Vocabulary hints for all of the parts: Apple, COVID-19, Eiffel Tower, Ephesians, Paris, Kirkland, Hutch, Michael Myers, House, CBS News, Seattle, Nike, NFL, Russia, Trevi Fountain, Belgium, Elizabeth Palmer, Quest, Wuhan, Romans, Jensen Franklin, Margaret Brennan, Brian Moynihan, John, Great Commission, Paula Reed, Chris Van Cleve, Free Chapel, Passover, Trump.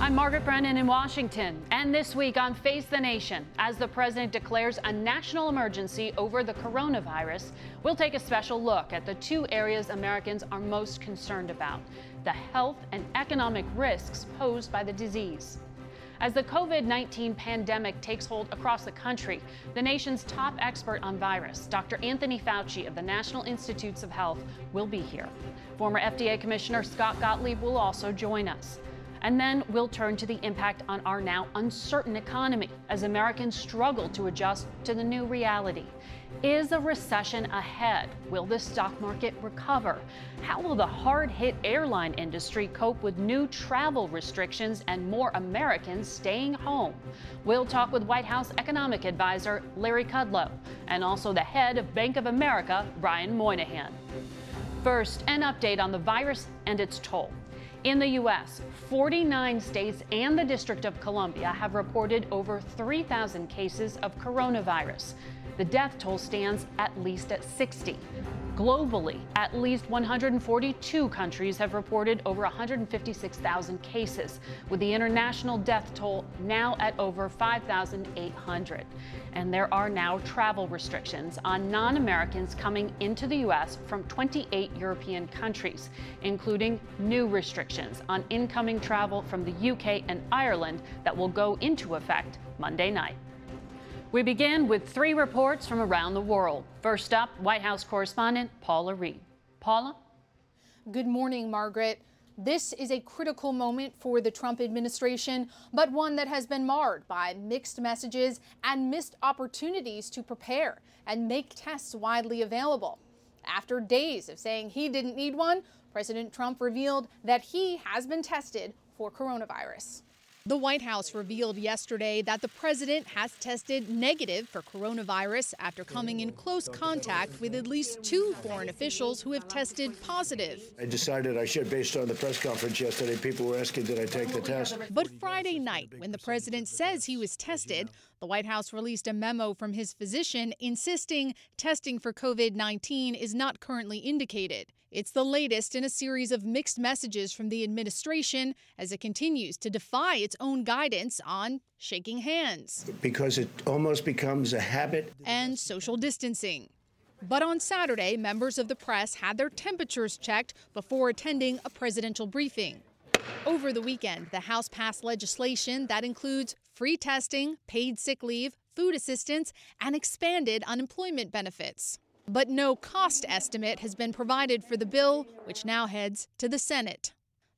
I'm Margaret Brennan in Washington, and this week on Face the Nation, as the president declares a national emergency over the coronavirus, we'll take a special look at the two areas Americans are most concerned about, the health and economic risks posed by the disease. As the COVID-19 pandemic takes hold across the country, the nation's top expert on virus, Dr. Anthony Fauci of the National Institutes of Health, will be here. Former FDA Commissioner Scott Gottlieb will also join us. And then we'll turn to the impact on our now uncertain economy as Americans struggle to adjust to the new reality. Is a recession ahead? Will the stock market recover? How will the hard-hit airline industry cope with new travel restrictions and more Americans staying home? We'll talk with White House economic advisor Larry Kudlow and also the head of Bank of America, Brian Moynihan. First, an update on the virus and its toll. In the U.S., 49 states and the District of Columbia have reported over 3,000 cases of coronavirus. The death toll stands at least at 60. Globally, at least 142 countries have reported over 156,000 cases, with the international death toll now at over 5,800. And there are now travel restrictions on non-Americans coming into the U.S. from 28 European countries, including new restrictions on incoming travel from the UK and Ireland that will go into effect Monday night. We begin with three reports from around the world. First up, White House correspondent Paula Reed. Paula? Good morning, Margaret. This is a critical moment for the Trump administration, but one that has been marred by mixed messages and missed opportunities to prepare and make tests widely available. After days of saying he didn't need one, President Trump revealed that he has been tested for coronavirus. The White House revealed yesterday that the president has tested negative for coronavirus after coming in close contact with at least two foreign officials who have tested positive. I decided I should, based on the press conference yesterday. People were asking, did I take the test? But Friday night, when the president says he was tested, the White House released a memo from his physician insisting testing for COVID-19 is not currently indicated. It's the latest in a series of mixed messages from the administration as it continues to defy its own guidance on shaking hands. Because it almost becomes a habit. And social distancing. But on Saturday, members of the press had their temperatures checked before attending a presidential briefing. Over the weekend, the House passed legislation that includes free testing, paid sick leave, food assistance, and expanded unemployment benefits. But no cost estimate has been provided for the bill, which now heads to the Senate.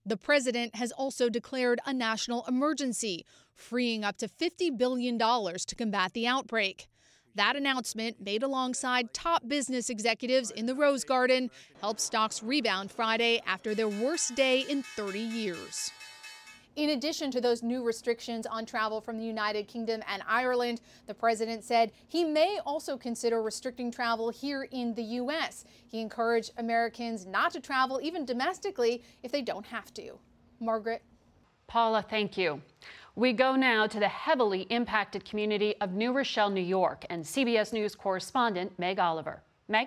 The president has also declared a national emergency, freeing up to $50 billion to combat the outbreak. That announcement, made alongside top business executives in the Rose Garden, helped stocks rebound Friday after their worst day in 30 years. In addition to those new restrictions on travel from the United Kingdom and Ireland, the president said he may also consider restricting travel here in the U.S. He encouraged Americans not to travel, even domestically, if they don't have to. Margaret. Paula, thank you. We go now to the heavily impacted community of New Rochelle, New York, and CBS News correspondent Meg Oliver. Meg?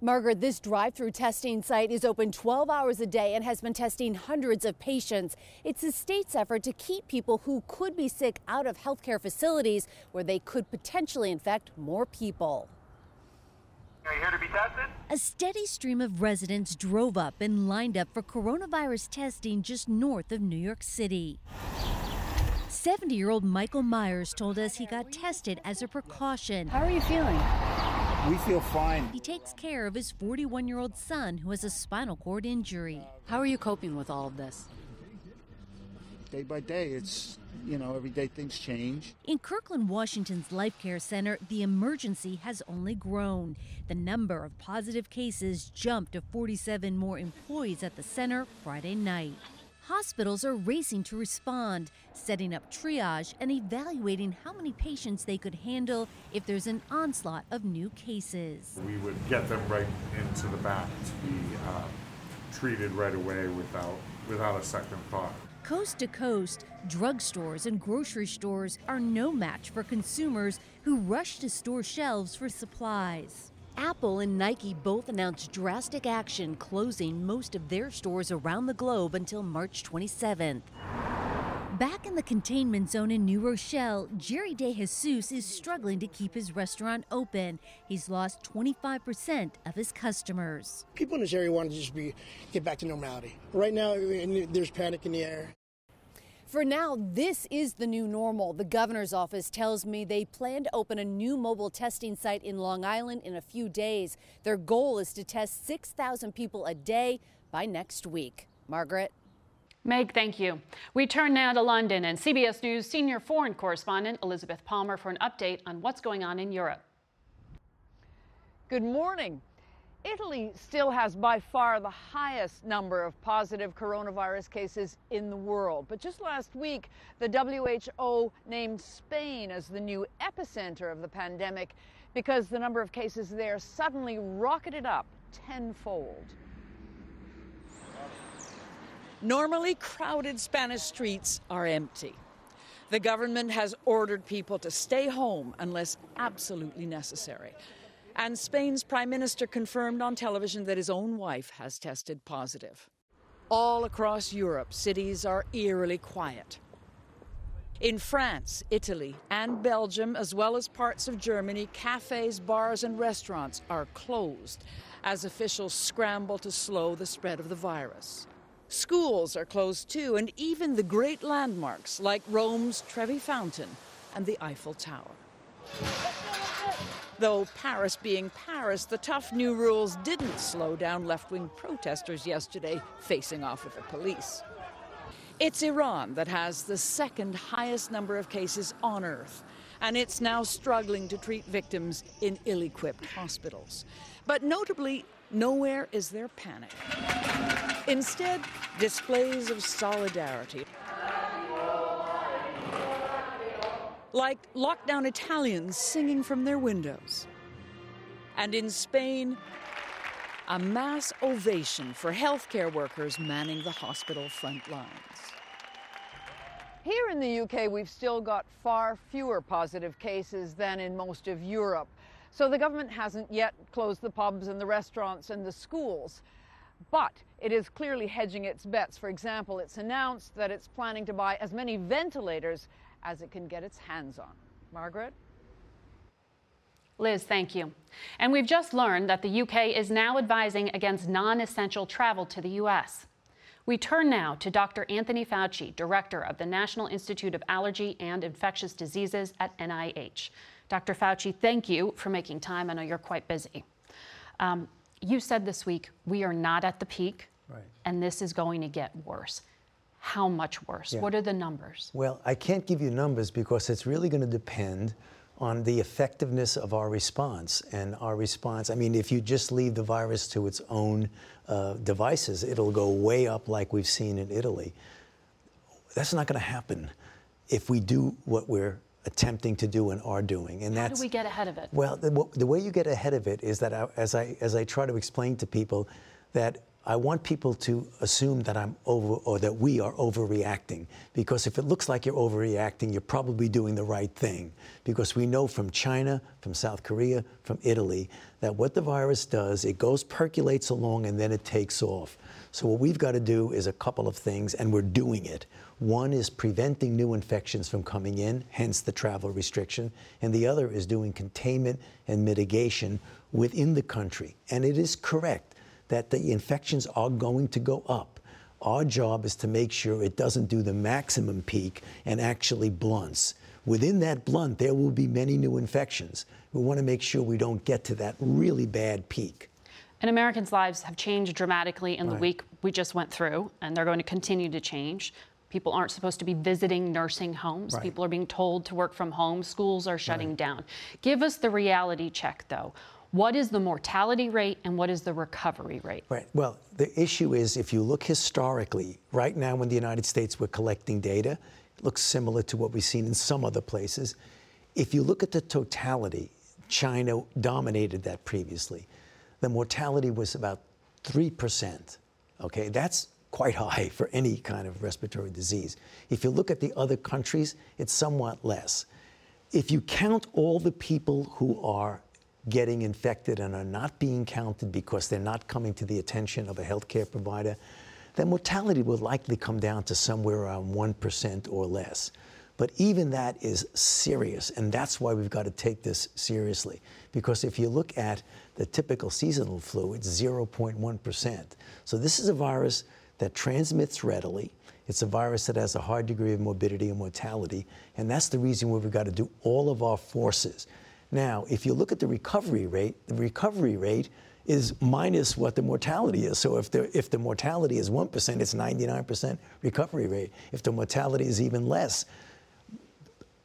Margaret, this drive-through testing site is open 12 hours a day and has been testing hundreds of patients. It's the state's effort to keep people who could be sick out of healthcare facilities where they could potentially infect more people. Are you here to be tested? A steady stream of residents drove up and lined up for coronavirus testing just north of New York City. 70-year-old Michael Myers told us he got tested as a precaution. How are you feeling? We feel fine. He takes care of his 41-year-old son who has a spinal cord injury. How are you coping with all of this? Day by day, it's, you know, every day things change. In Kirkland, Washington's Life Care Center, the emergency has only grown. The number of positive cases jumped to 47 more employees at the center Friday night. Hospitals are racing to respond, setting up triage and evaluating how many patients they could handle if there's an onslaught of new cases. We would get them right into the back to be treated right away without a second thought. Coast to coast, drugstores and grocery stores are no match for consumers who rush to store shelves for supplies. Apple and Nike both announced drastic action, closing most of their stores around the globe until March 27th. Back in the containment zone in New Rochelle, Jerry DeJesus is struggling to keep his restaurant open. He's lost 25% of his customers. People in this area want to just get back to normality. Right now, there's panic in the air. For now, this is the new normal. The governor's office tells me they plan to open a new mobile testing site in Long Island in a few days. Their goal is to test 6,000 people a day by next week. Margaret? Meg, thank you. We turn now to London and CBS News senior foreign correspondent Elizabeth Palmer for an update on what's going on in Europe. Good morning. Italy still has by far the highest number of positive coronavirus cases in the world. But just last week, the WHO named Spain as the new epicenter of the pandemic because the number of cases there suddenly rocketed up tenfold. Normally crowded Spanish streets are empty. The government has ordered people to stay home unless absolutely necessary. And Spain's prime minister confirmed on television that his own wife has tested positive. All across Europe, cities are eerily quiet. In France, Italy, and Belgium, as well as parts of Germany, cafes, bars, and restaurants are closed as officials scramble to slow the spread of the virus. Schools are closed too, and even the great landmarks like Rome's Trevi Fountain and the Eiffel Tower. Though Paris being Paris, the tough new rules didn't slow down left-wing protesters yesterday facing off with the police. It's Iran that has the second highest number of cases on Earth, and it's now struggling to treat victims in ill-equipped hospitals. But notably, nowhere is there panic. Instead, displays of solidarity. Like lockdown Italians singing from their windows. And in Spain, a mass ovation for healthcare workers manning the hospital front lines. Here in the UK, we've still got far fewer positive cases than in most of Europe. So the government hasn't yet closed the pubs and the restaurants and the schools. But it is clearly hedging its bets. For example, it's announced that it's planning to buy as many ventilators as it can get its hands on. Margaret? Liz, thank you. And we've just learned that the UK is now advising against non-essential travel to the US. We turn now to Dr. Anthony Fauci, director of the National Institute of Allergy and Infectious Diseases at NIH. Dr. Fauci, thank you for making time. I know you're quite busy. You said this week, we are not at the peak, right, and this is going to get worse. How much worse? Yeah. What are the numbers? Well, I can't give you numbers because it's really going to depend on the effectiveness of our response. And our response, I mean, if you just leave the virus to its own devices, it'll go way up like we've seen in Italy. That's not going to happen if we do what we're attempting to do and are doing. And how do we get ahead of it? Well, the way you get ahead of it is that, as I try to explain to people, that I want people to assume that I'm over, or that we are overreacting, because if it looks like you're overreacting, you're probably doing the right thing, because we know from China, from South Korea, from Italy, that what the virus does, it goes, percolates along, and then it takes off. So what we've got to do is a couple of things, and we're doing it. One is preventing new infections from coming in, hence the travel restriction, and the other is doing containment and mitigation within the country. And it is correct that the infections are going to go up. Our job is to make sure it doesn't do the maximum peak and actually blunts. Within that blunt, there will be many new infections. We want to make sure we don't get to that really bad peak. And Americans' lives have changed dramatically in the week we just went through, and they're going to continue to change. People aren't supposed to be visiting nursing homes. Right. People are being told to work from home. Schools are shutting down. Give us the reality check, though. What is the mortality rate and what is the recovery rate? Right. Well, the issue is, if you look historically, right now in the United States we're collecting data. It looks similar to what we've seen in some other places. If you look at the totality, China dominated that previously. The mortality was about 3%. Okay, that's quite high for any kind of respiratory disease. If you look at the other countries, it's somewhat less. If you count all the people who are getting infected and are not being counted because they're not coming to the attention of a healthcare provider, then mortality will likely come down to somewhere around 1% or less. But even that is serious, and that's why we've got to take this seriously. Because if you look at the typical seasonal flu, it's 0.1%. So this is a virus that transmits readily. It's a virus that has a high degree of morbidity and mortality, and that's the reason why we've got to do all of our forces. Now, if you look at the recovery rate is minus what the mortality is. So if the mortality is 1%, it's 99% recovery rate. If the mortality is even less,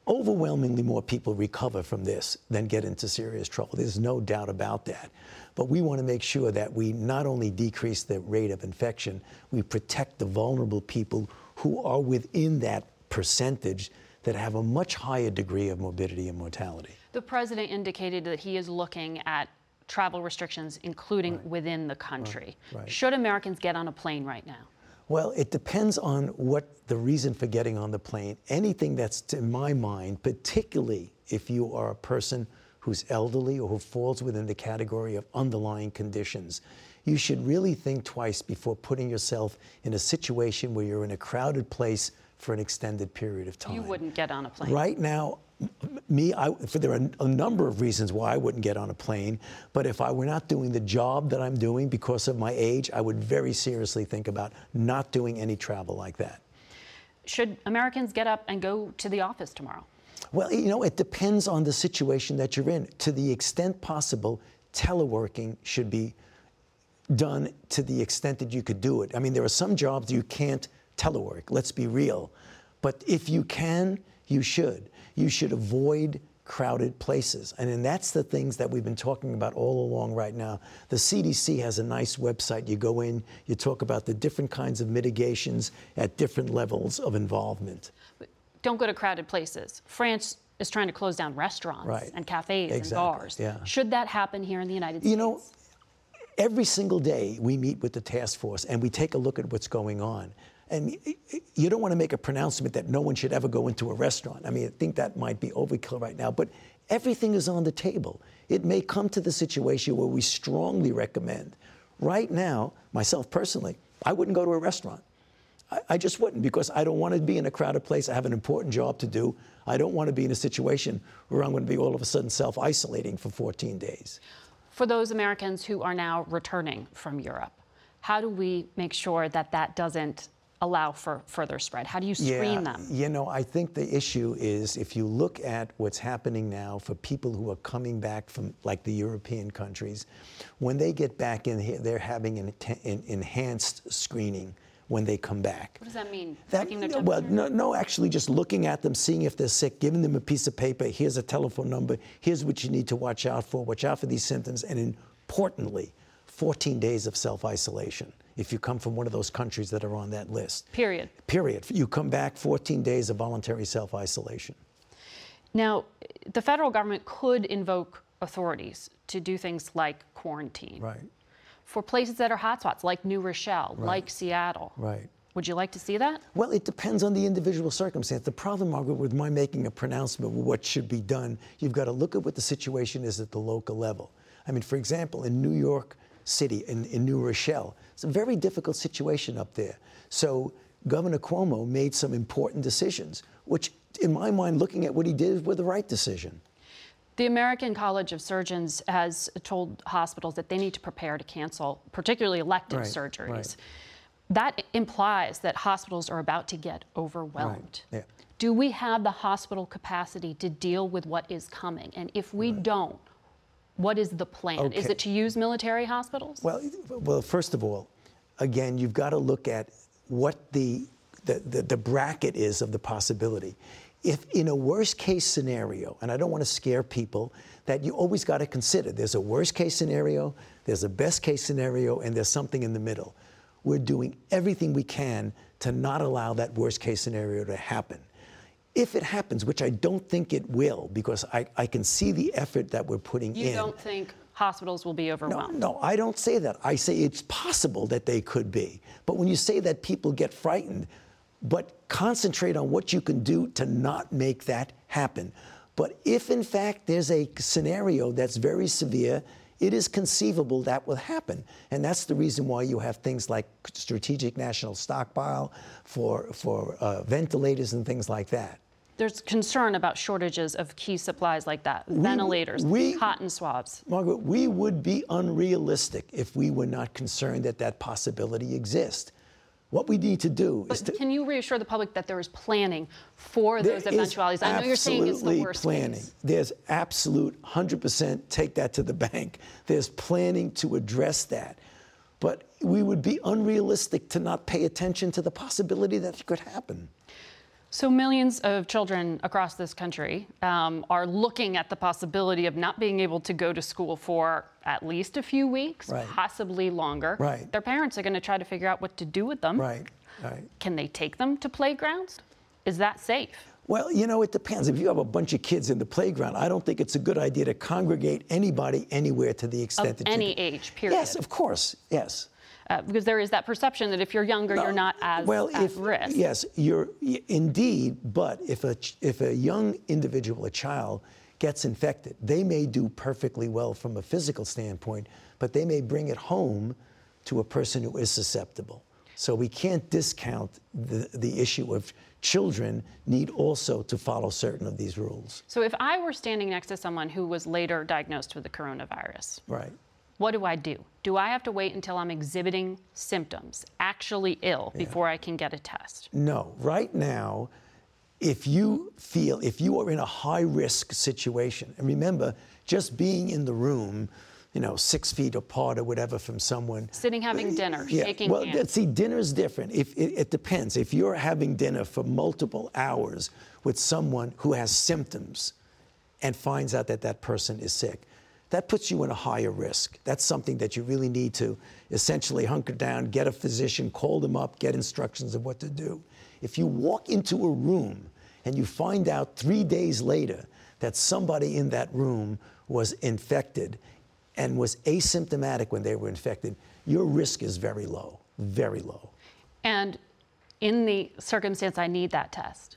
overwhelmingly more people recover from this than get into serious trouble. There's no doubt about that. But we want to make sure that we not only decrease the rate of infection, we protect the vulnerable people who are within that percentage that have a much higher degree of morbidity and mortality. The president indicated that he is looking at travel restrictions, including within the country. Right. Should Americans get on a plane right now? Well, it depends on what the reason for getting on the plane. Anything that's, in my mind, particularly if you are a person who's elderly or who falls within the category of underlying conditions, you should really think twice before putting yourself in a situation where you're in a crowded place for an extended period of time. You wouldn't get on a plane. Right now, there are a number of reasons why I wouldn't get on a plane, but if I were not doing the job that I'm doing because of my age, I would very seriously think about not doing any travel like that. Should Americans get up and go to the office tomorrow? Well, you know, it depends on the situation that you're in. To the extent possible, teleworking should be done to the extent that you could do it. I mean, there are some jobs you can't telework, let's be real. But if you can, you should. You should avoid crowded places. And then that's the things that we've been talking about all along right now. The CDC has a nice website. You go in, you talk about the different kinds of mitigations at different levels of involvement. Don't go to crowded places. France is trying to close down restaurants and cafes and bars. Yeah. Should that happen here in the United States? You know, every single day we meet with the task force and we take a look at what's going on. And you don't want to make a pronouncement that no one should ever go into a restaurant. I mean, I think that might be overkill right now, but everything is on the table. It may come to the situation where we strongly recommend. Right now, myself personally, I wouldn't go to a restaurant. I just wouldn't, because I don't want to be in a crowded place. I have an important job to do. I don't want to be in a situation where I'm going to be all of a sudden self-isolating for 14 days. For those Americans who are now returning from Europe, how do we make sure that that doesn't allow for further spread? How do you screen them? You know, I think the issue is, if you look at what's happening now for people who are coming back from, like, the European countries, when they get back in here, they're having an enhanced screening when they come back. What does that mean? Actually just looking at them, seeing if they're sick, giving them a piece of paper, here's a telephone number, here's what you need to watch out for these symptoms, and importantly, 14 days of self-isolation. If you come from one of those countries that are on that list. Period. You come back, 14 days of voluntary self-isolation. Now, the federal government could invoke authorities to do things like quarantine. Right. for places that are hotspots, like New Rochelle, like Seattle. Right. Would you like to see that? Well, it depends on the individual circumstance. The problem, Margaret, with my making a pronouncement of what should be done, you've got to look at what the situation is at the local level. I mean, for example, in New York City, in New Rochelle, it's a very difficult situation up there. So Governor Cuomo made some important decisions, which, in my mind, looking at what he did, were the right decision. The American College of Surgeons has told hospitals that they need to prepare to cancel, particularly elective surgeries. Right. That implies that hospitals are about to get overwhelmed. Right. Yeah. Do we have the hospital capacity to deal with what is coming? And if we don't, what is the plan? Okay. Is it to use military hospitals? Well, first of all, again, you've got to look at what the bracket is of the possibility. If in a worst-case scenario, and I don't want to scare people, that you always got to consider there's a worst-case scenario, there's a best-case scenario, and there's something in the middle. We're doing everything we can to not allow that worst-case scenario to happen. If it happens, which I don't think it will, because I can see the effort that we're putting in. You don't think hospitals will be overwhelmed? No, I don't say that. I say it's possible that they could be. But when you say that, people get frightened. But concentrate on what you can do to not make that happen. But if, in fact, there's a scenario that's very severe, it is conceivable that will happen. And that's the reason why you have things like strategic national stockpile for ventilators and things like that. There's concern about shortages of key supplies like that, ventilators, cotton swabs. Margaret, we would be unrealistic if we were not concerned that that possibility exists. What we need to do is to... But can you reassure the public that there is planning for those eventualities? I know you're saying it's the worst case. There's absolute 100%, take that to the bank. There's planning to address that. But we would be unrealistic to not pay attention to the possibility that it could happen. So millions of children across this country are looking at the possibility of not being able to go to school for at least a few weeks, possibly longer. Right. Their parents are going to try to figure out what to do with them. Right. Right. Can they take them to playgrounds? Is that safe? Well, you know, it depends. If you have a bunch of kids in the playground, I don't think it's a good idea to congregate anybody anywhere to the extent of that age, period. Yes, of course. Yes. Because there is that perception that if you're younger, you're not as at risk. Yes, you're indeed. But if a young individual, a child, gets infected, they may do perfectly well from a physical standpoint, but they may bring it home to a person who is susceptible. So we can't discount the issue of children need also to follow certain of these rules. So if I were standing next to someone who was later diagnosed with the coronavirus, what do I do? Do I have to wait until I'm exhibiting symptoms, actually ill, before I can get a test? No. Right now, if you are in a high-risk situation, and remember, just being in the room, 6 feet apart or whatever from someone. Having dinner, shaking hands. Well, see, dinner's different. It depends. If you're having dinner for multiple hours with someone who has symptoms and finds out that that person is sick, that puts you in a higher risk. That's something that you really need to essentially hunker down, get a physician, call them up, get instructions of what to do. If you walk into a room and you find out 3 days later that somebody in that room was infected and was asymptomatic when they were infected, your risk is very low, very low. And in the circumstance, I need that test.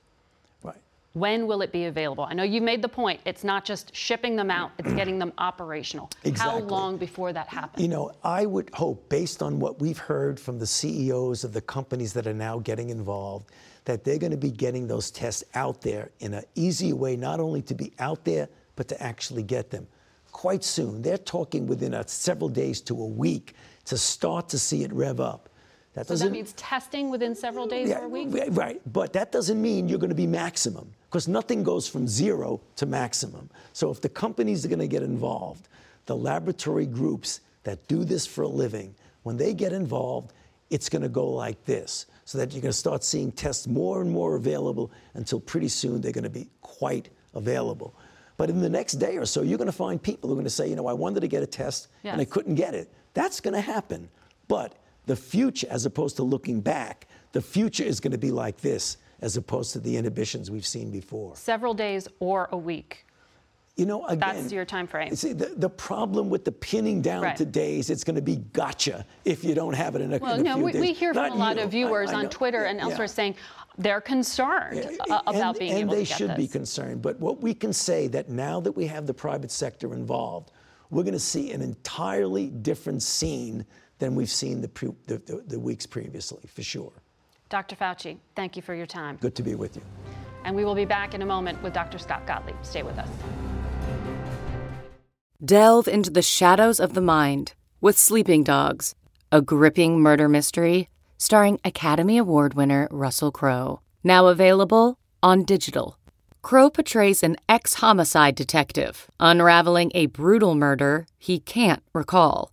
When will it be available? I know you made the point. It's not just shipping them out, it's getting them operational. Exactly. How long before that happens? I would hope, based on what we've heard from the CEOs of the companies that are now getting involved, that they're going to be getting those tests out there in an easy way, not only to be out there, but to actually get them. Quite soon. They're talking within several days to a week to start to see it rev up. That means testing within several days or a week? Right. But that doesn't mean you're going to be maximum, because nothing goes from zero to maximum. So if the companies are going to get involved, the laboratory groups that do this for a living, when they get involved, it's going to go like this, so that you're going to start seeing tests more and more available until pretty soon they're going to be quite available. But in the next day or so, you're going to find people who are going to say, I wanted to get a test and I couldn't get it. That's going to happen. But the future, as opposed to looking back, the future is going to be like this, as opposed to the inhibitions we've seen before. Several days or a week. You know, again, that's your time frame. See, the problem with the pinning down to days, it's going to be gotcha if you don't have it in a, well, in a few days. Well, no, we hear from a lot of viewers on Twitter and elsewhere saying they're concerned about being able to get this. And they should be concerned. But what we can say that now that we have the private sector involved, we're going to see an entirely different scene than we've seen the weeks previously, for sure. Dr. Fauci, thank you for your time. Good to be with you. And we will be back in a moment with Dr. Scott Gottlieb. Stay with us. Delve into the shadows of the mind with Sleeping Dogs, a gripping murder mystery starring Academy Award winner Russell Crowe. Now available on digital. Crowe portrays an ex-homicide detective unraveling a brutal murder he can't recall.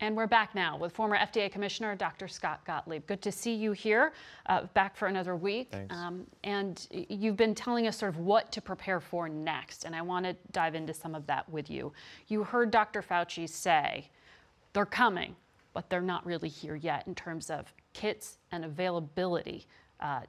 And we're back now with former FDA Commissioner Dr. Scott Gottlieb. Good to see you here, back for another week. Thanks. And you've been telling us sort of what to prepare for next, and I want to dive into some of that with you. You heard Dr. Fauci say, they're coming, but they're not really here yet in terms of kits and availability.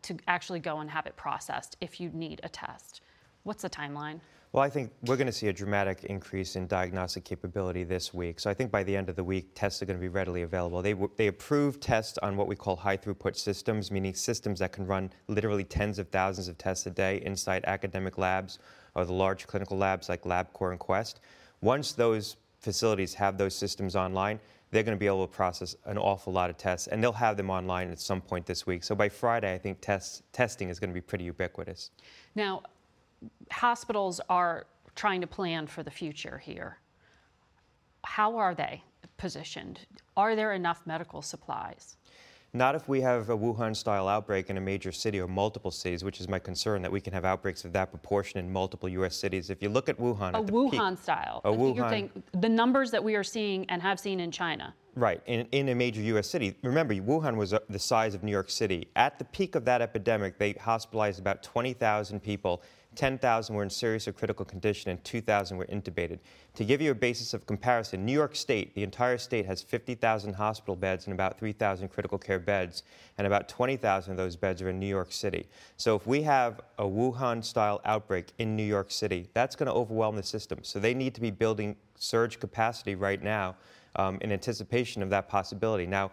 To actually go and have it processed if you need a test. What's the timeline? Well, I think we're going to see a dramatic increase in diagnostic capability this week. So I think by the end of the week, tests are going to be readily available. They approve tests on what we call high-throughput systems, meaning systems that can run literally tens of thousands of tests a day inside academic labs or the large clinical labs like LabCorp and Quest. Once those facilities have those systems online, they're going to be able to process an awful lot of tests, and they'll have them online at some point this week. So by Friday, I think testing is going to be pretty ubiquitous. Now, hospitals are trying to plan for the future here. How are they positioned? Are there enough medical supplies? Not if we have a Wuhan-style outbreak in a major city or multiple cities, which is my concern, that we can have outbreaks of that proportion in multiple U.S. cities. If you look at Wuhan, at the Wuhan-style. You're saying the numbers that we are seeing and have seen in China. Right, in a major U.S. city. Remember, Wuhan was the size of New York City. At the peak of that epidemic, they hospitalized about 20,000 people. 10,000 were in serious or critical condition, and 2,000 were intubated. To give you a basis of comparison, New York State, the entire state, has 50,000 hospital beds and about 3,000 critical care beds, and about 20,000 of those beds are in New York City. So if we have a Wuhan-style outbreak in New York City, that's going to overwhelm the system. So they need to be building surge capacity right now in anticipation of that possibility. Now,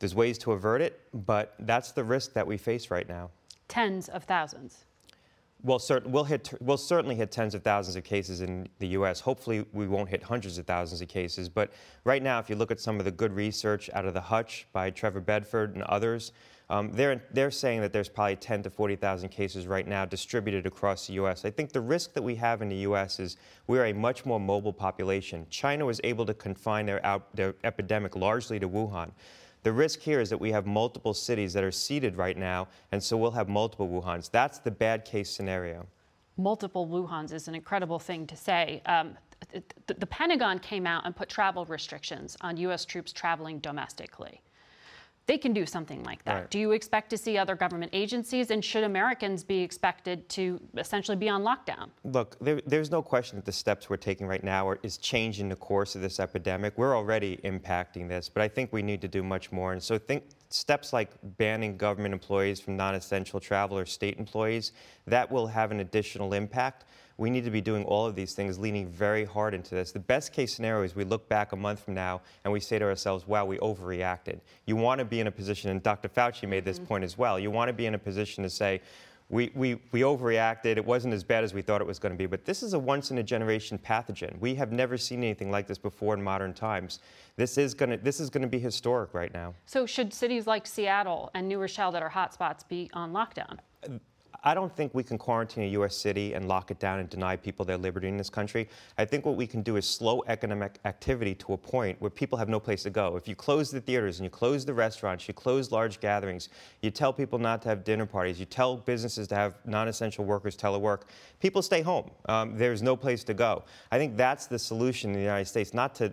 there's ways to avert it, but that's the risk that we face right now. Tens of thousands. Well, we'll certainly hit tens of thousands of cases in the U.S. Hopefully, we won't hit hundreds of thousands of cases. But right now, if you look at some of the good research out of the Hutch by Trevor Bedford and others, they're saying that there's probably 10 to 40,000 cases right now distributed across the U.S. I think the risk that we have in the U.S. is we're a much more mobile population. China was able to confine their epidemic largely to Wuhan. The risk here is that we have multiple cities that are seeded right now, and so we'll have multiple Wuhans. That's the bad case scenario. Multiple Wuhans is an incredible thing to say. The Pentagon came out and put travel restrictions on U.S. troops traveling domestically. They can do something like that. Right. Do you expect to see other government agencies, and should Americans be expected to essentially be on lockdown? Look, there's no question that the steps we're taking right now is changing the course of this epidemic. We're already impacting this, but I think we need to do much more. And so steps like banning government employees from non-essential travel or state employees, that will have an additional impact. We need to be doing all of these things, leaning very hard into this. The best case scenario is we look back a month from now and we say to ourselves, wow, we overreacted. You want to be in a position, and Dr. Fauci made this point as well, you want to be in a position to say, we overreacted, it wasn't as bad as we thought it was going to be, but this is a once-in-a-generation pathogen. We have never seen anything like this before in modern times. This is going to be historic right now. So should cities like Seattle and New Rochelle that are hotspots be on lockdown? I don't think we can quarantine a U.S. city and lock it down and deny people their liberty in this country. I think what we can do is slow economic activity to a point where people have no place to go. If you close the theaters and you close the restaurants, you close large gatherings, you tell people not to have dinner parties, you tell businesses to have non-essential workers telework, people stay home. There's no place to go. I think that's the solution in the United States, not to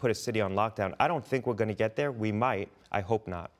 put a city on lockdown. I don't think we're going to get there. We might. I hope not.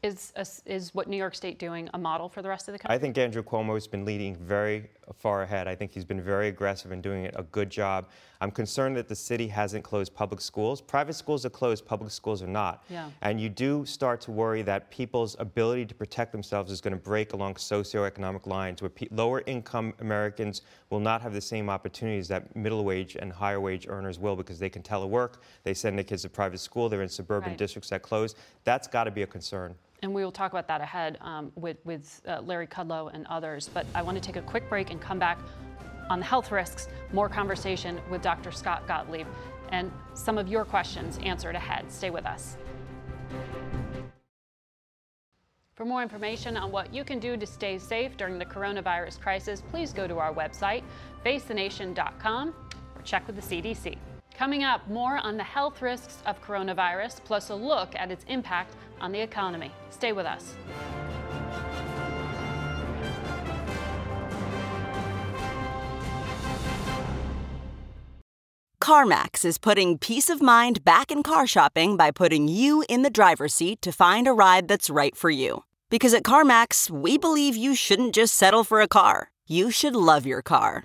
Is what New York State doing a model for the rest of the country? I think Andrew Cuomo has been leading very far ahead. I think he's been very aggressive and doing a good job. I'm concerned that the city hasn't closed public schools. Private schools are closed, public schools are not. Yeah. And you do start to worry that people's ability to protect themselves is going to break along socioeconomic lines, where lower-income Americans will not have the same opportunities that middle-wage and higher-wage earners will, because they can telework, they send their kids to private school, they're in suburban districts that close. That's got to be a concern. And we will talk about that ahead with Larry Kudlow and others. But I want to take a quick break and come back on the health risks, more conversation with Dr. Scott Gottlieb, and some of your questions answered ahead. Stay with us. For more information on what you can do to stay safe during the coronavirus crisis, please go to our website, facethenation.com, or check with the CDC. Coming up, more on the health risks of coronavirus, plus a look at its impact on the economy. Stay with us. CarMax is putting peace of mind back in car shopping by putting you in the driver's seat to find a ride that's right for you. Because at CarMax, we believe you shouldn't just settle for a car. You should love your car.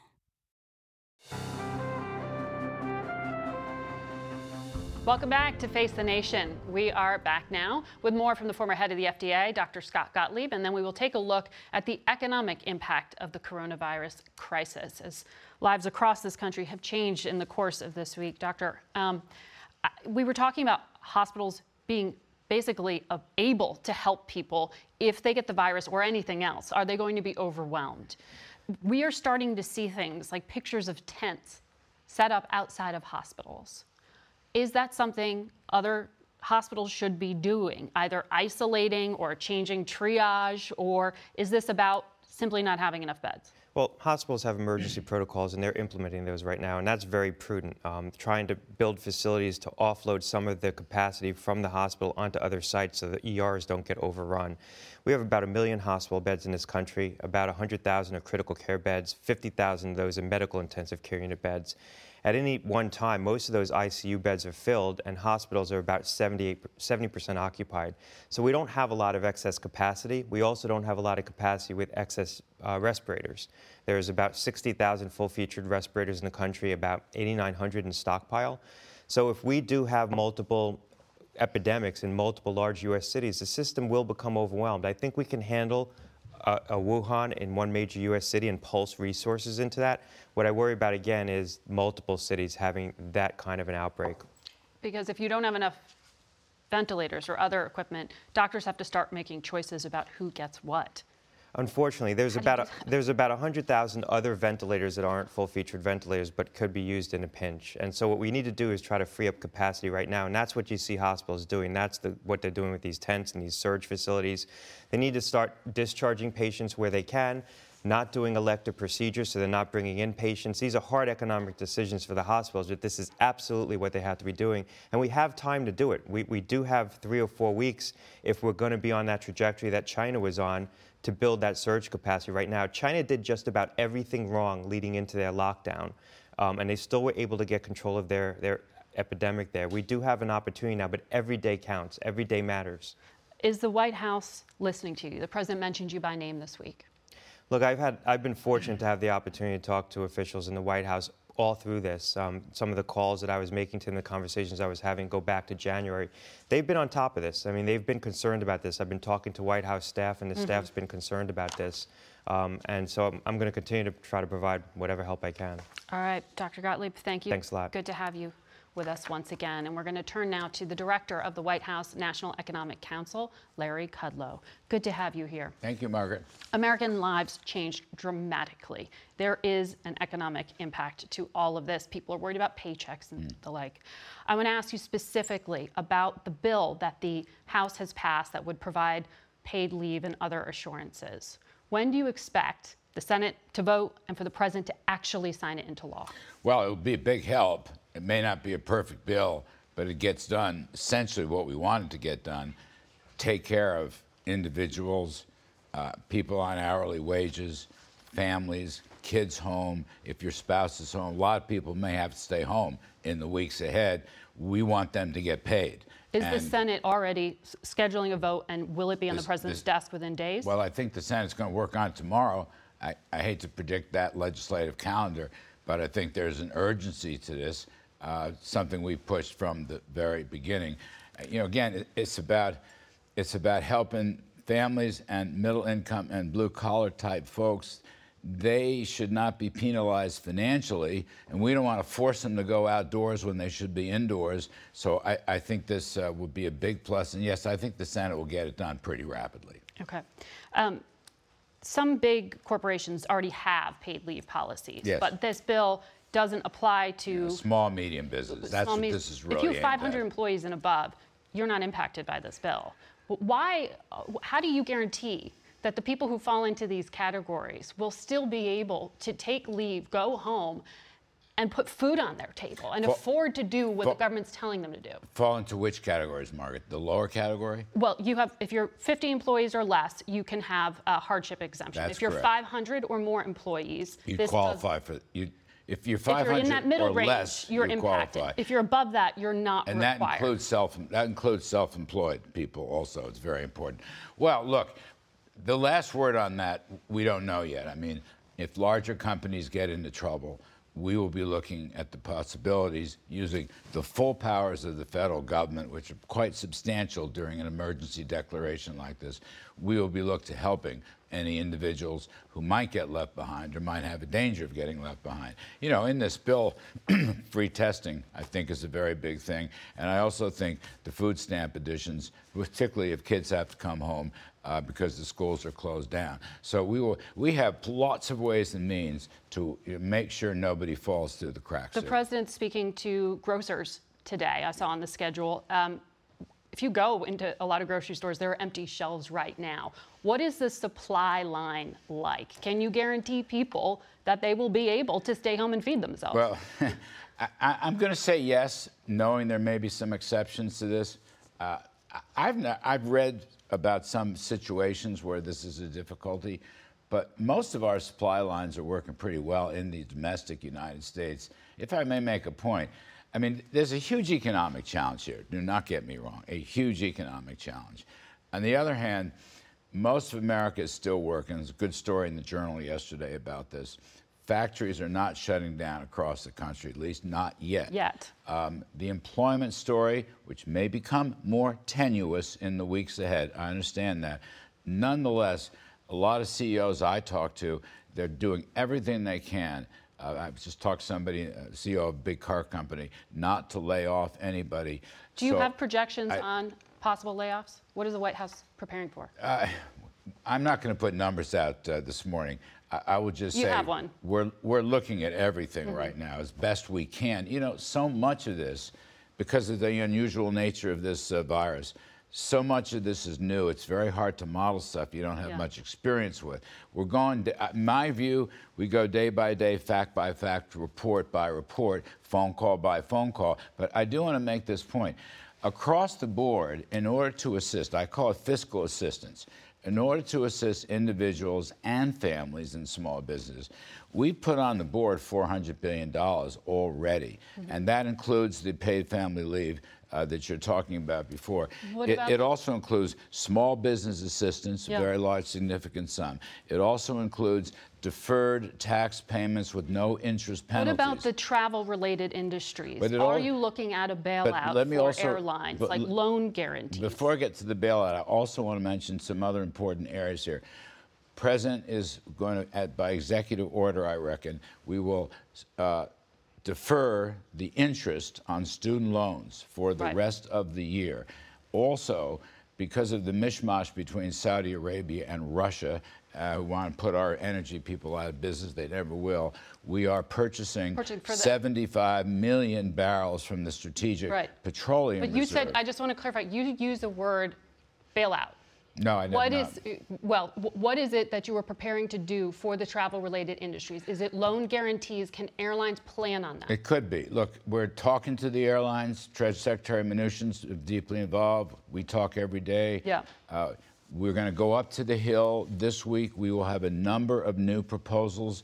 Welcome back to Face the Nation. We are back now with more from the former head of the FDA, Dr. Scott Gottlieb, and then we will take a look at the economic impact of the coronavirus crisis, as lives across this country have changed in the course of this week. Doctor, we were talking about hospitals being basically able to help people if they get the virus or anything else. Are they going to be overwhelmed? We are starting to see things like pictures of tents set up outside of hospitals. Is that something other hospitals should be doing, either isolating or changing triage, or is this about simply not having enough beds? Well, hospitals have emergency protocols, and they're implementing those right now, and that's very prudent, trying to build facilities to offload some of the capacity from the hospital onto other sites so the ERs don't get overrun. We have about 1 million hospital beds in this country, about 100,000 are critical care beds, 50,000 of those are medical intensive care unit beds. At any one time, most of those ICU beds are filled, and hospitals are about 70% occupied. So we don't have a lot of excess capacity. We also don't have a lot of capacity with excess respirators. There's about 60,000 full-featured respirators in the country, about 8,900 in stockpile. So if we do have multiple epidemics in multiple large U.S. cities, the system will become overwhelmed. I think we can handle a Wuhan in one major U.S. city and pulse resources into that. What I worry about, again, is multiple cities having that kind of an outbreak. Because if you don't have enough ventilators or other equipment, doctors have to start making choices about who gets what. Unfortunately, there's about 100,000 other ventilators that aren't full-featured ventilators but could be used in a pinch. And so what we need to do is try to free up capacity right now, and that's what you see hospitals doing. That's what they're doing with these tents and these surge facilities. They need to start discharging patients where they can, not doing elective procedures, so they're not bringing in patients. These are hard economic decisions for the hospitals, but this is absolutely what they have to be doing. And we have time to do it. We do have 3 or 4 weeks if we're going to be on that trajectory that China was on to build that surge capacity right now. China did just about everything wrong leading into their lockdown, and they still were able to get control of their epidemic there. We do have an opportunity now, but every day counts. Every day matters. Is the White House listening to you? The president mentioned you by name this week. Look, I've been fortunate to have the opportunity to talk to officials in the White House all through this. Some of the calls that I was making to them, the conversations I was having go back to January. They've been on top of this. I mean, they've been concerned about this. I've been talking to White House staff, and the staff's been concerned about this. And so I'm going to continue to try to provide whatever help I can. All right, Dr. Gottlieb, thank you. Thanks a lot. Good to have you with us once again. And we're going to turn now to the director of the White House National Economic Council, Larry Kudlow. Good to have you here. Thank you, Margaret. American lives changed dramatically. There is an economic impact to all of this. People are worried about paychecks and the like. I want to ask you specifically about the bill that the House has passed that would provide paid leave and other assurances. When do you expect the Senate to vote and for the president to actually sign it into law? Well, it would be a big help. It may not be a perfect bill, but it gets done essentially what we wanted to get done. take care of individuals, people on hourly wages, families, kids home. If your spouse is home, a lot of people may have to stay home in the weeks ahead. We want them to get paid. Is the Senate already scheduling a vote, and will it be on the president's desk within days? Well, I think the Senate's going to work on it tomorrow. I hate to predict that legislative calendar, but I think there's an urgency to this, something we pushed from the very beginning. You know, again, it's about helping families and middle-income and blue-collar type folks. They should not be penalized financially, and we don't want to force them to go outdoors when they should be indoors. So I think this would be a big plus. And yes, I think the Senate will get it done pretty rapidly. Okay. Some big corporations already have paid leave policies, yes, but this bill doesn't apply to small, medium business. That's what this is really. If you have 500 employees and above, you're not impacted by this bill. Why? How do you guarantee that the people who fall into these categories will still be able to take leave, go home, and put food on their table and afford to do what the government's telling them to do? Fall into which categories, Margaret? The lower category? Well, you have, if you're 50 employees or less, you can have a hardship exemption. That's if you're correct. 500 or more employees, you qualify for you. If you're 500 in that middle or range, less, you're impacted. Qualify. If you're above that, you're not required. And that includes self-employed people also. It's very important. Well, look, the last word on that, we don't know yet. I mean, if larger companies get into trouble, we will be looking at the possibilities using the full powers of the federal government, which are quite substantial during an emergency declaration like this. We will be looking to helping any individuals who might get left behind or might have a danger of getting left behind. You know, in this bill, free testing, I think, is a very big thing. And I also think the food stamp additions, particularly if kids have to come home because the schools are closed down. So we have lots of ways and means to make sure nobody falls through the cracks. The president's speaking to grocers today, I saw on the schedule. If you go into a lot of grocery stores, there are empty shelves right now. What is the supply line like? Can you guarantee people that they will be able to stay home and feed themselves? Well, I'm going to say yes, knowing there may be some exceptions to this. I've read about some situations where this is a difficulty, but most of our supply lines are working pretty well in the domestic United States. If I may make a point, I mean, there's a huge economic challenge here. Do not get me wrong, a huge economic challenge. On the other hand, most of America is still working. There's a good story in the Journal yesterday about this. Factories are not shutting down across the country, at least not yet. The employment story, which may become more tenuous in the weeks ahead, I understand that. Nonetheless, a lot of CEOs I talk to, they're doing everything they can. I just talked to somebody, CEO of a big car company, not to lay off anybody. Do you have projections on possible layoffs? What is the White House preparing for? I'm not going to put numbers out this morning. I will just say we're looking at everything right now as best we can. You know, so much of this, because of the unusual nature of this virus, so much of this is new. It's very hard to model stuff you don't have much experience with. We're going, my view, we go day by day, fact by fact, report by report, phone call by phone call. But I do want to make this point. Across the board, in order to assist, I call it fiscal assistance, in order to assist individuals and families in small business, we put on the board $400 billion already. And that includes the paid family leave that you're talking about before. It also includes small business assistance, a very large significant sum. It also includes deferred tax payments with no interest penalties. What about the travel-related industries? Are you looking at a bailout for airlines, like loan guarantees? Before I get to the bailout, I also want to mention some other important areas here. President is going to, by executive order, I reckon, we will defer the interest on student loans for the rest of the year. Also, because of the mishmash between Saudi Arabia and Russia, who want to put our energy people out of business, they never will, we are purchasing 75 million barrels from the Strategic Petroleum Reserve. But you said, I just want to clarify, you used the word bailout. No, I did not. What is it that you were preparing to do for the travel-related industries? Is it loan guarantees? Can airlines plan on that? It could be. Look, we're talking to the airlines. Treasury Secretary Mnuchin's deeply involved. We talk every day. Yeah. We're going to go up to the Hill this week. We will have a number of new proposals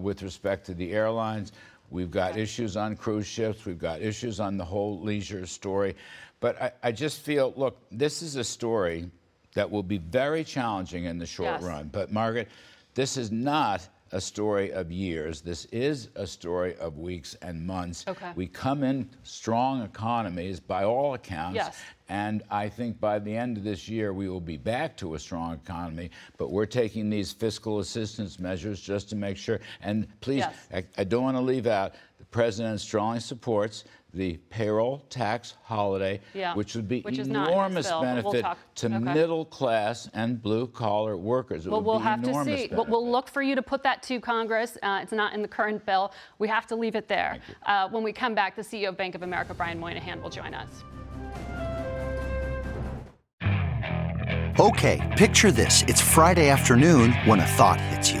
with respect to the airlines. We've got issues on cruise ships. We've got issues on the whole leisure story. But I just feel, look, this is a story that will be very challenging in the short run. But, Margaret, this is not a story of years. This is a story of weeks and months. Okay. We come in strong economies by all accounts. Yes. And I think by the end of this year, we will be back to a strong economy. But we're taking these fiscal assistance measures just to make sure. And please, I don't want to leave out, the president strongly supports the payroll tax holiday, which would be enormous benefit to middle class and blue collar workers. We'll have to see. We'll look for you to put that to Congress. It's not in the current bill. We have to leave it there. When we come back, the CEO of Bank of America, Brian Moynihan, will join us. Okay, picture this. It's Friday afternoon when a thought hits you.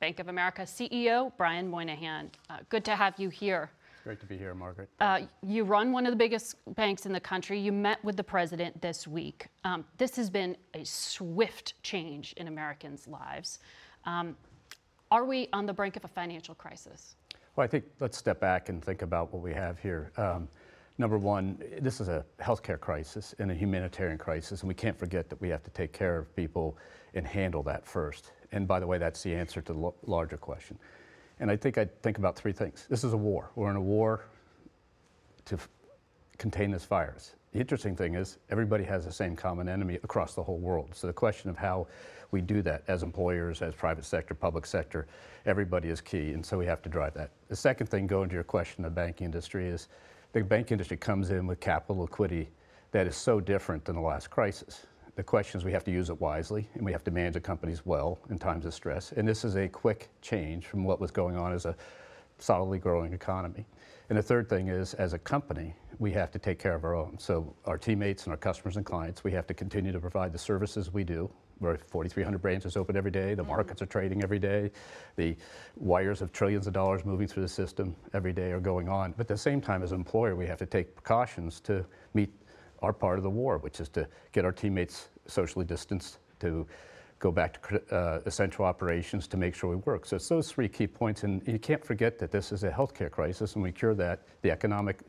Bank of America CEO Brian Moynihan. Good to have you here. Great to be here, Margaret. You run one of the biggest banks in the country. You met with the president this week. This has been a swift change in Americans' lives. Are we on the brink of a financial crisis? Well, I think let's step back and think about what we have here. Number one, this is a healthcare crisis and a humanitarian crisis, and we can't forget that we have to take care of people and handle that first. And by the way, that's the answer to the larger question. And I think I'd think about three things. This is a war. We're in a war to contain this virus. The interesting thing is everybody has the same common enemy across the whole world. So the question of how we do that as employers, as private sector, public sector, everybody is key, and so we have to drive that. The second thing, going to your question, the banking industry is, the bank industry comes in with capital liquidity that is so different than the last crisis. The question is we have to use it wisely, and we have to manage the companies well in times of stress. And this is a quick change from what was going on as a solidly growing economy. And the third thing is, as a company, we have to take care of our own. So our teammates and our customers and clients, we have to continue to provide the services we do. We're 4,300 branches open every day. The markets are trading every day. The wires of trillions of dollars moving through the system every day are going on. But at the same time, as an employer, we have to take precautions to meet our part of the war, which is to get our teammates socially distanced, to go back to essential operations, to make sure we work. So it's those three key points. And you can't forget that this is a healthcare crisis, and we cure that, the economic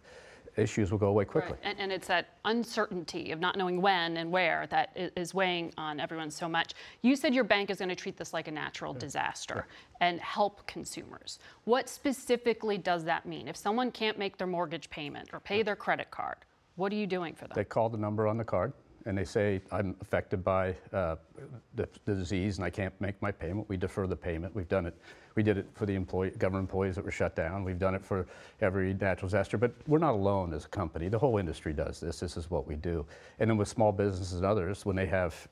issues will go away quickly. Right. And it's that uncertainty of not knowing when and where that is weighing on everyone so much. You said your bank is going to treat this like a natural disaster and help consumers. What specifically does that mean? If someone can't make their mortgage payment or pay their credit card, what are you doing for them? They call the number on the card and they say, I'm affected by the disease and I can't make my payment. We defer the payment. We've done it. We did it for the government employees that were shut down. We've done it for every natural disaster. But we're not alone as a company. The whole industry does this. This is what we do. And then with small businesses and others, when they have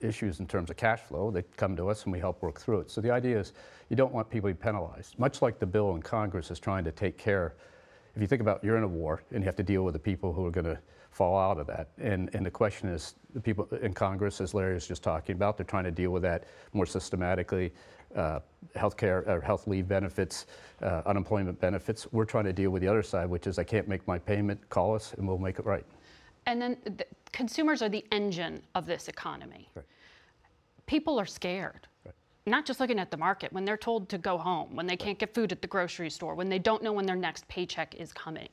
issues in terms of cash flow, they come to us and we help work through it. So the idea is you don't want people to be penalized, much like the bill in Congress is trying to take care. If you think about, you're in a war and you have to deal with the people who are going to fall out of that. And the question is, the people in Congress, as Larry was just talking about, they're trying to deal with that more systematically. Healthcare or health leave benefits, unemployment benefits. We're trying to deal with the other side, which is I can't make my payment, call us and we'll make it right. And then consumers are the engine of this economy. Right. People are scared. Right. Not just looking at the market, when they're told to go home, when they can't get food at the grocery store, when they don't know when their next paycheck is coming.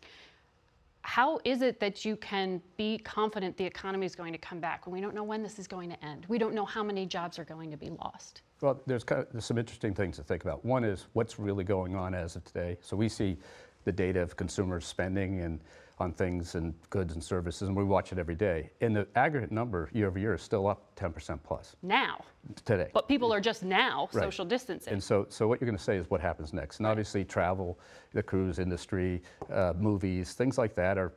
How is it that you can be confident the economy is going to come back when we don't know when this is going to end? We don't know how many jobs are going to be lost. Well, there's some interesting things to think about. One is what's really going on as of today. So we see the data of consumer spending and on things and goods and services, and we watch it every day. And the aggregate number year over year is still up 10% plus. Now. Today. But people are just now social distancing. And so what you're going to say is what happens next. And obviously travel, the cruise industry, movies, things like that are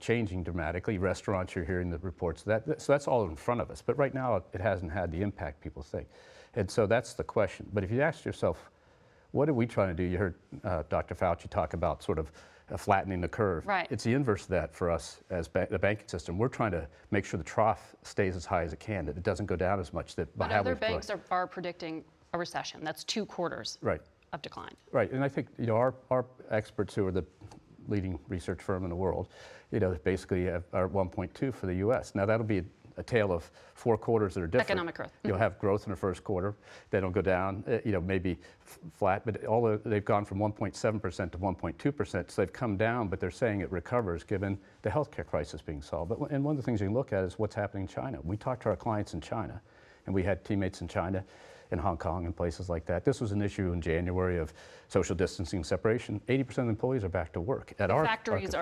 changing dramatically. Restaurants, you're hearing the reports of that. So that's all in front of us. But right now it hasn't had the impact people think. And so that's the question. But if you ask yourself, what are we trying to do? You heard Dr. Fauci talk about sort of flattening the curve. Right. It's the inverse of that for us as the banking system. We're trying to make sure the trough stays as high as it can, that it doesn't go down as much. That but other banks are predicting a recession. That's 2 quarters of decline. Right. And I think our experts who are the leading research firm in the world, basically are 1.2 for the U.S. Now that'll be a tale of 4 quarters that are different. Economic growth. You'll have growth in the first quarter. They don't go down, maybe flat, but they've gone from 1.7% to 1.2%, so they've come down, but they're saying it recovers given the healthcare crisis being solved. And one of the things you can look at is what's happening in China. We talked to our clients in China, and we had teammates in China, in Hong Kong and places like that. This was an issue in January of social distancing separation. 80% of employees are back to work. At our factories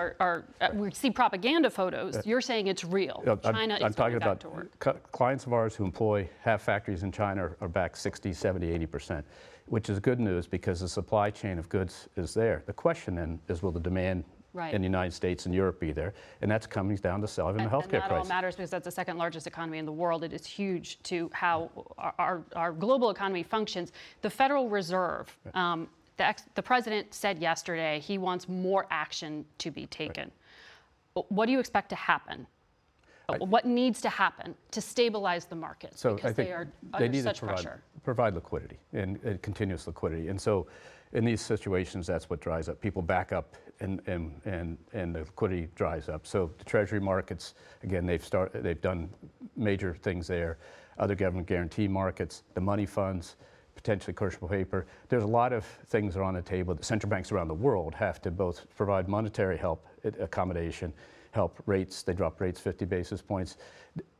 we see propaganda photos. You're saying it's real. China is back to work. Clients of ours who have factories in China are back 60, 70, 80%, which is good news because the supply chain of goods is there. The question then is, will the demand in the United States and Europe be there? And that's coming down to solving the healthcare crisis. And that all matters because that's the second largest economy in the world. It is huge to how our global economy functions. The Federal Reserve, the president said yesterday he wants more action to be taken. Right. What do you expect to happen? What needs to happen to stabilize the market? So because they are under such pressure. Provide liquidity and continuous liquidity. And so in these situations, that's what dries up. People back up and the liquidity dries up. So the Treasury markets, again, they've done major things there. Other government guarantee markets, the money funds, potentially commercial paper. There's a lot of things that are on the table that central banks around the world have to both provide monetary help, accommodation, help rates. They dropped rates 50 basis points.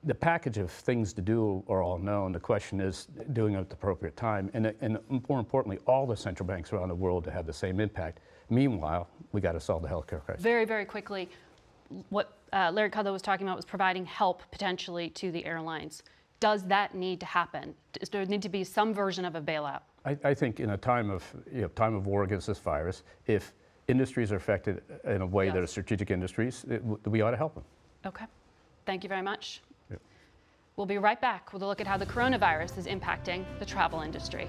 The package of things to do are all known. The question is doing it at the appropriate time. And more importantly, all the central banks around the world to have the same impact. Meanwhile, we got to solve the healthcare crisis. Very, very quickly, what Larry Kudlow was talking about was providing help potentially to the airlines. Does that need to happen? Does there need to be some version of a bailout? I think in a time of time of war against this virus, if industries are affected in a way that are strategic industries, we ought to help them. Okay. Thank you very much. Yep. We'll be right back with a look at how the coronavirus is impacting the travel industry.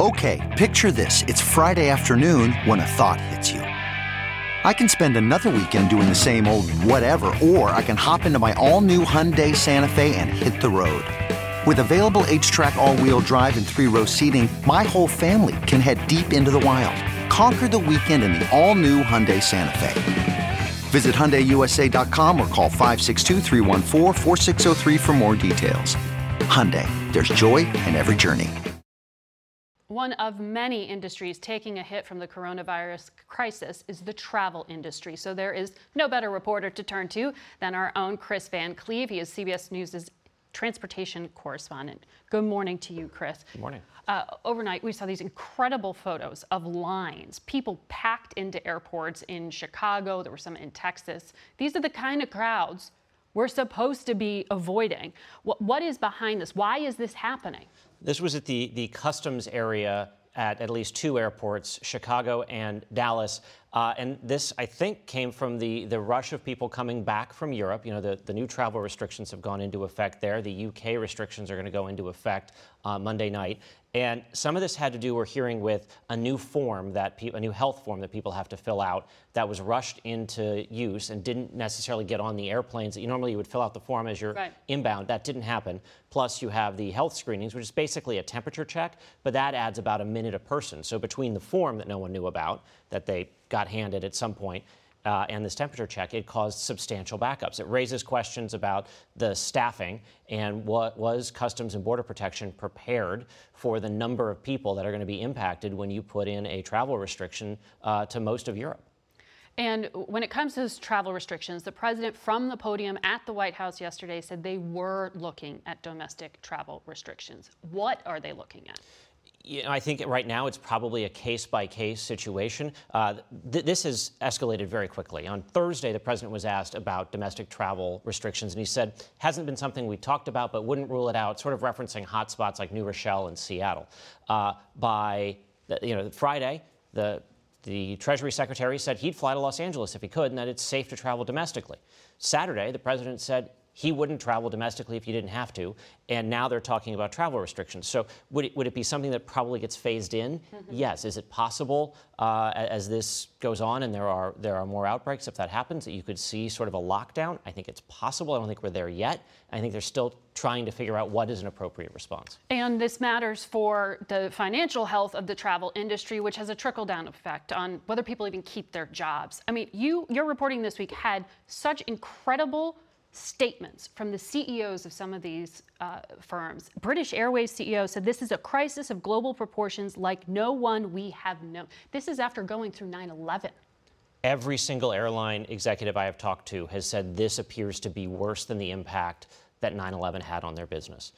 Okay, picture this. It's Friday afternoon when a thought hits you. I can spend another weekend doing the same old whatever, or I can hop into my all-new Hyundai Santa Fe and hit the road. With available H-Track all-wheel drive and 3-row seating, my whole family can head deep into the wild. Conquer the weekend in the all-new Hyundai Santa Fe. Visit HyundaiUSA.com or call 562-314-4603 for more details. Hyundai, there's joy in every journey. One of many industries taking a hit from the coronavirus crisis is the travel industry. So there is no better reporter to turn to than our own Chris Van Cleve. He is CBS News' transportation correspondent. Good morning to you, Chris. Good morning. Overnight, we saw these incredible photos of lines, people packed into airports in Chicago. There were some in Texas. These are the kind of crowds we're supposed to be avoiding. What is behind this? Why is this happening? This was at the customs area at least 2 airports, Chicago and Dallas. And this, I think, came from the rush of people coming back from Europe. The new travel restrictions have gone into effect there. The UK restrictions are going to go into effect Monday night. And some of this had to do, we're hearing, with a new form, a new health form that people have to fill out that was rushed into use and didn't necessarily get on the airplanes. Normally you would fill out the form as you're inbound. That didn't happen. Plus you have the health screenings, which is basically a temperature check, but that adds about a minute a person. So between the form that no one knew about, that they got handed at some point, and this temperature check, it caused substantial backups. It raises questions about the staffing and what was Customs and Border Protection prepared for the number of people that are going to be impacted when you put in a travel restriction to most of Europe. And when it comes to those travel restrictions, the president from the podium at the White House yesterday said they were looking at domestic travel restrictions. What are they looking at? you know, I think right now it's probably a case-by-case situation. This has escalated very quickly. On Thursday, the president was asked about domestic travel restrictions, and he said, hasn't been something we talked about but wouldn't rule it out, sort of referencing hotspots like New Rochelle and Seattle. By Friday, the Treasury Secretary said he'd fly to Los Angeles if he could and that it's safe to travel domestically. Saturday, the president said he wouldn't travel domestically if he didn't have to, and now they're talking about travel restrictions. So would it be something that probably gets phased in? Mm-hmm. Yes. Is it possible as this goes on and there are more outbreaks, if that happens, that you could see sort of a lockdown? I think it's possible. I don't think we're there yet. I think they're still trying to figure out what is an appropriate response. And this matters for the financial health of the travel industry, which has a trickle-down effect on whether people even keep their jobs. I mean, your reporting this week had such incredible statements from the CEOs of some of these firms. British Airways CEO said, this is a crisis of global proportions like no one we have known. This is after going through 9/11. Every single airline executive I have talked to has said this appears to be worse than the impact that 9/11 had on their business.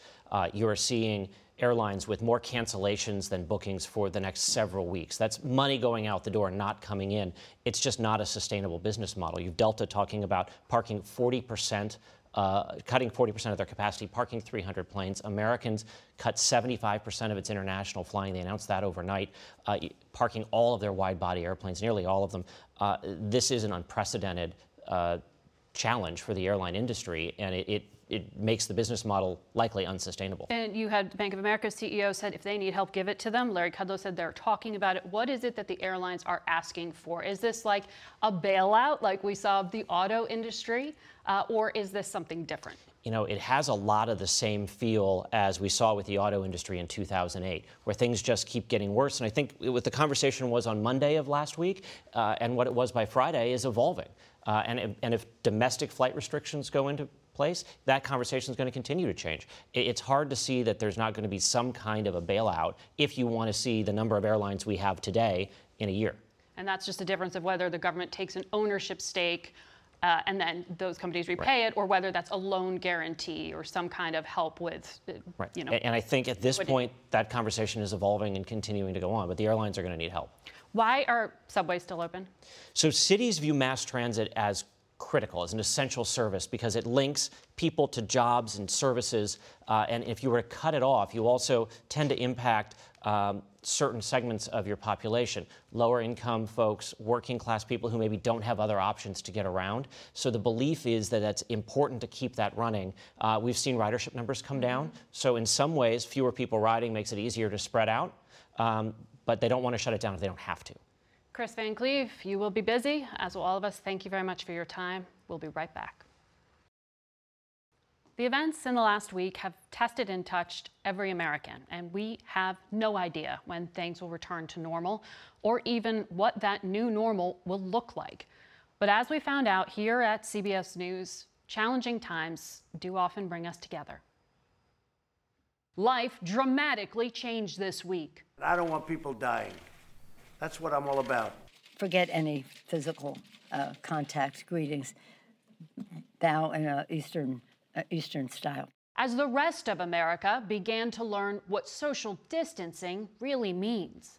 You are seeing airlines with more cancellations than bookings for the next several weeks. That's money going out the door, not coming in. It's just not a sustainable business model. You've Delta talking about parking 40%, cutting 40% of their capacity, parking 300 planes. Americans cut 75% of its international flying. They announced that overnight, parking all of their wide-body airplanes, nearly all of them. This is an unprecedented challenge for the airline industry, and it makes the business model likely unsustainable. And you had Bank of America CEO said if they need help, give it to them. Larry Kudlow said they're talking about it. What is it that the airlines are asking for? Is this like a bailout like we saw of the auto industry, or is this something different? You know, it has a lot of the same feel as we saw with the auto industry in 2008, where things just keep getting worse. And I think what the conversation was on Monday of last week and what it was by Friday is evolving. And if domestic flight restrictions go into place, that conversation is going to continue to change. It's hard to see that there's not going to be some kind of a bailout if you want to see the number of airlines we have today in a year. And that's just the difference of whether the government takes an ownership stake and then those companies repay it, or whether that's a loan guarantee or some kind of help with, you know. And I think at this point, that conversation is evolving and continuing to go on, but the airlines are going to need help. Why are subways still open? So cities view mass transit as critical, as an essential service, because it links people to jobs and services. And if you were to cut it off, you also tend to impact certain segments of your population, lower income folks, working class people who maybe don't have other options to get around. So the belief is that it's important to keep that running. We've seen ridership numbers come down. So in some ways, fewer people riding makes it easier to spread out. But they don't want to shut it down if they don't have to. Chris Van Cleave, you will be busy, as will all of us. Thank you very much for your time. We'll be right back. The events in the last week have tested and touched every American, and we have no idea when things will return to normal or even what that new normal will look like. But as we found out here at CBS News, challenging times do often bring us together. Life dramatically changed this week. I don't want people dying. That's what I'm all about. Forget any physical contact, greetings, bow in an Eastern style. As the rest of America began to learn what social distancing really means.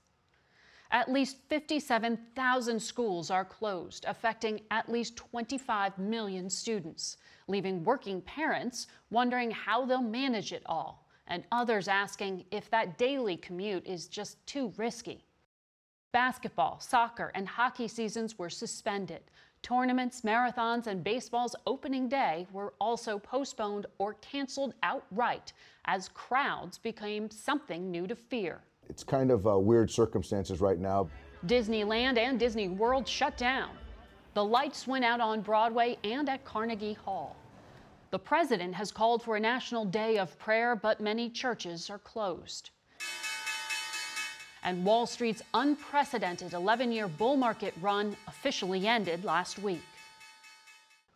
At least 57,000 schools are closed, affecting at least 25 million students, leaving working parents wondering how they'll manage it all, and others asking if that daily commute is just too risky. Basketball, soccer, and hockey seasons were suspended. Tournaments, marathons, and baseball's opening day were also postponed or canceled outright as crowds became something new to fear. It's kind of weird circumstances right now. Disneyland and Disney World shut down. The lights went out on Broadway and at Carnegie Hall. The president has called for a national day of prayer, but many churches are closed. And Wall Street's unprecedented 11-year bull market run officially ended last week.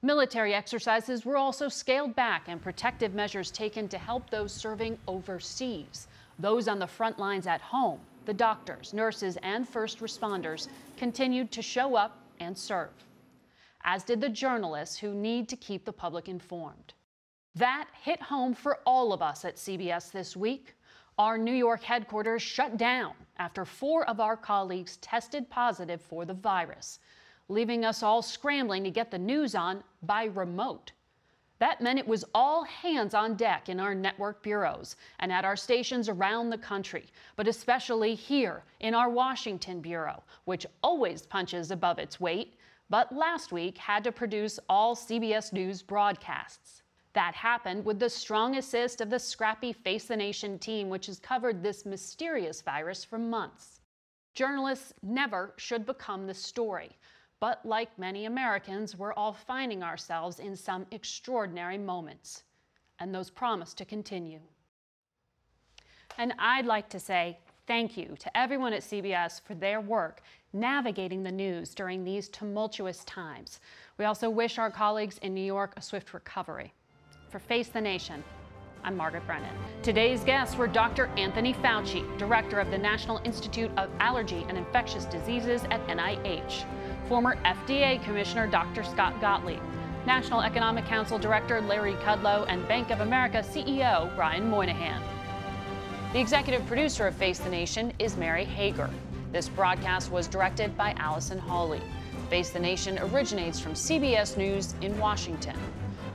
Military exercises were also scaled back and protective measures taken to help those serving overseas. Those on the front lines at home, the doctors, nurses, and first responders, continued to show up and serve, as did the journalists who need to keep the public informed. That hit home for all of us at CBS this week. Our New York headquarters shut down after 4 of our colleagues tested positive for the virus, leaving us all scrambling to get the news on by remote. That meant it was all hands on deck in our network bureaus and at our stations around the country, but especially here in our Washington bureau, which always punches above its weight, but last week had to produce all CBS News broadcasts. That happened with the strong assist of the scrappy Face the Nation team, which has covered this mysterious virus for months. Journalists never should become the story, but like many Americans, we're all finding ourselves in some extraordinary moments, and those promise to continue. And I'd like to say thank you to everyone at CBS for their work navigating the news during these tumultuous times. We also wish our colleagues in New York a swift recovery. For Face the Nation, I'm Margaret Brennan. Today's guests were Dr. Anthony Fauci, director of the National Institute of Allergy and Infectious Diseases at NIH, former FDA Commissioner Dr. Scott Gottlieb, National Economic Council Director Larry Kudlow, and Bank of America CEO Brian Moynihan. The executive producer of Face the Nation is Mary Hager. This broadcast was directed by Allison Hawley. Face the Nation originates from CBS News in Washington.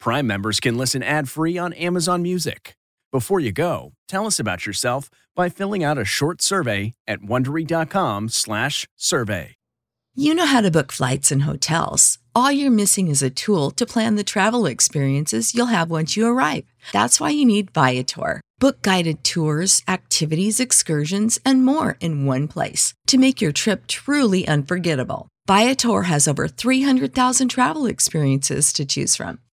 Prime members can listen ad-free on Amazon Music. Before you go, tell us about yourself by filling out a short survey at Wondery.com/survey. You know how to book flights and hotels. All you're missing is a tool to plan the travel experiences you'll have once you arrive. That's why you need Viator. Book guided tours, activities, excursions, and more in one place to make your trip truly unforgettable. Viator has over 300,000 travel experiences to choose from.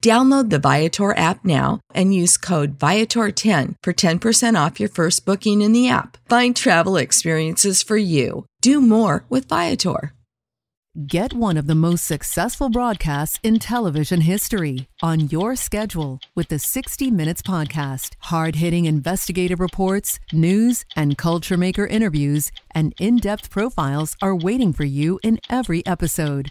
Download the Viator app now and use code Viator10 for 10% off your first booking in the app. Find travel experiences for you. Do more with Viator. Get one of the most successful broadcasts in television history on your schedule with the 60 Minutes podcast. Hard-hitting investigative reports, news, and culture maker interviews, and in-depth profiles are waiting for you in every episode.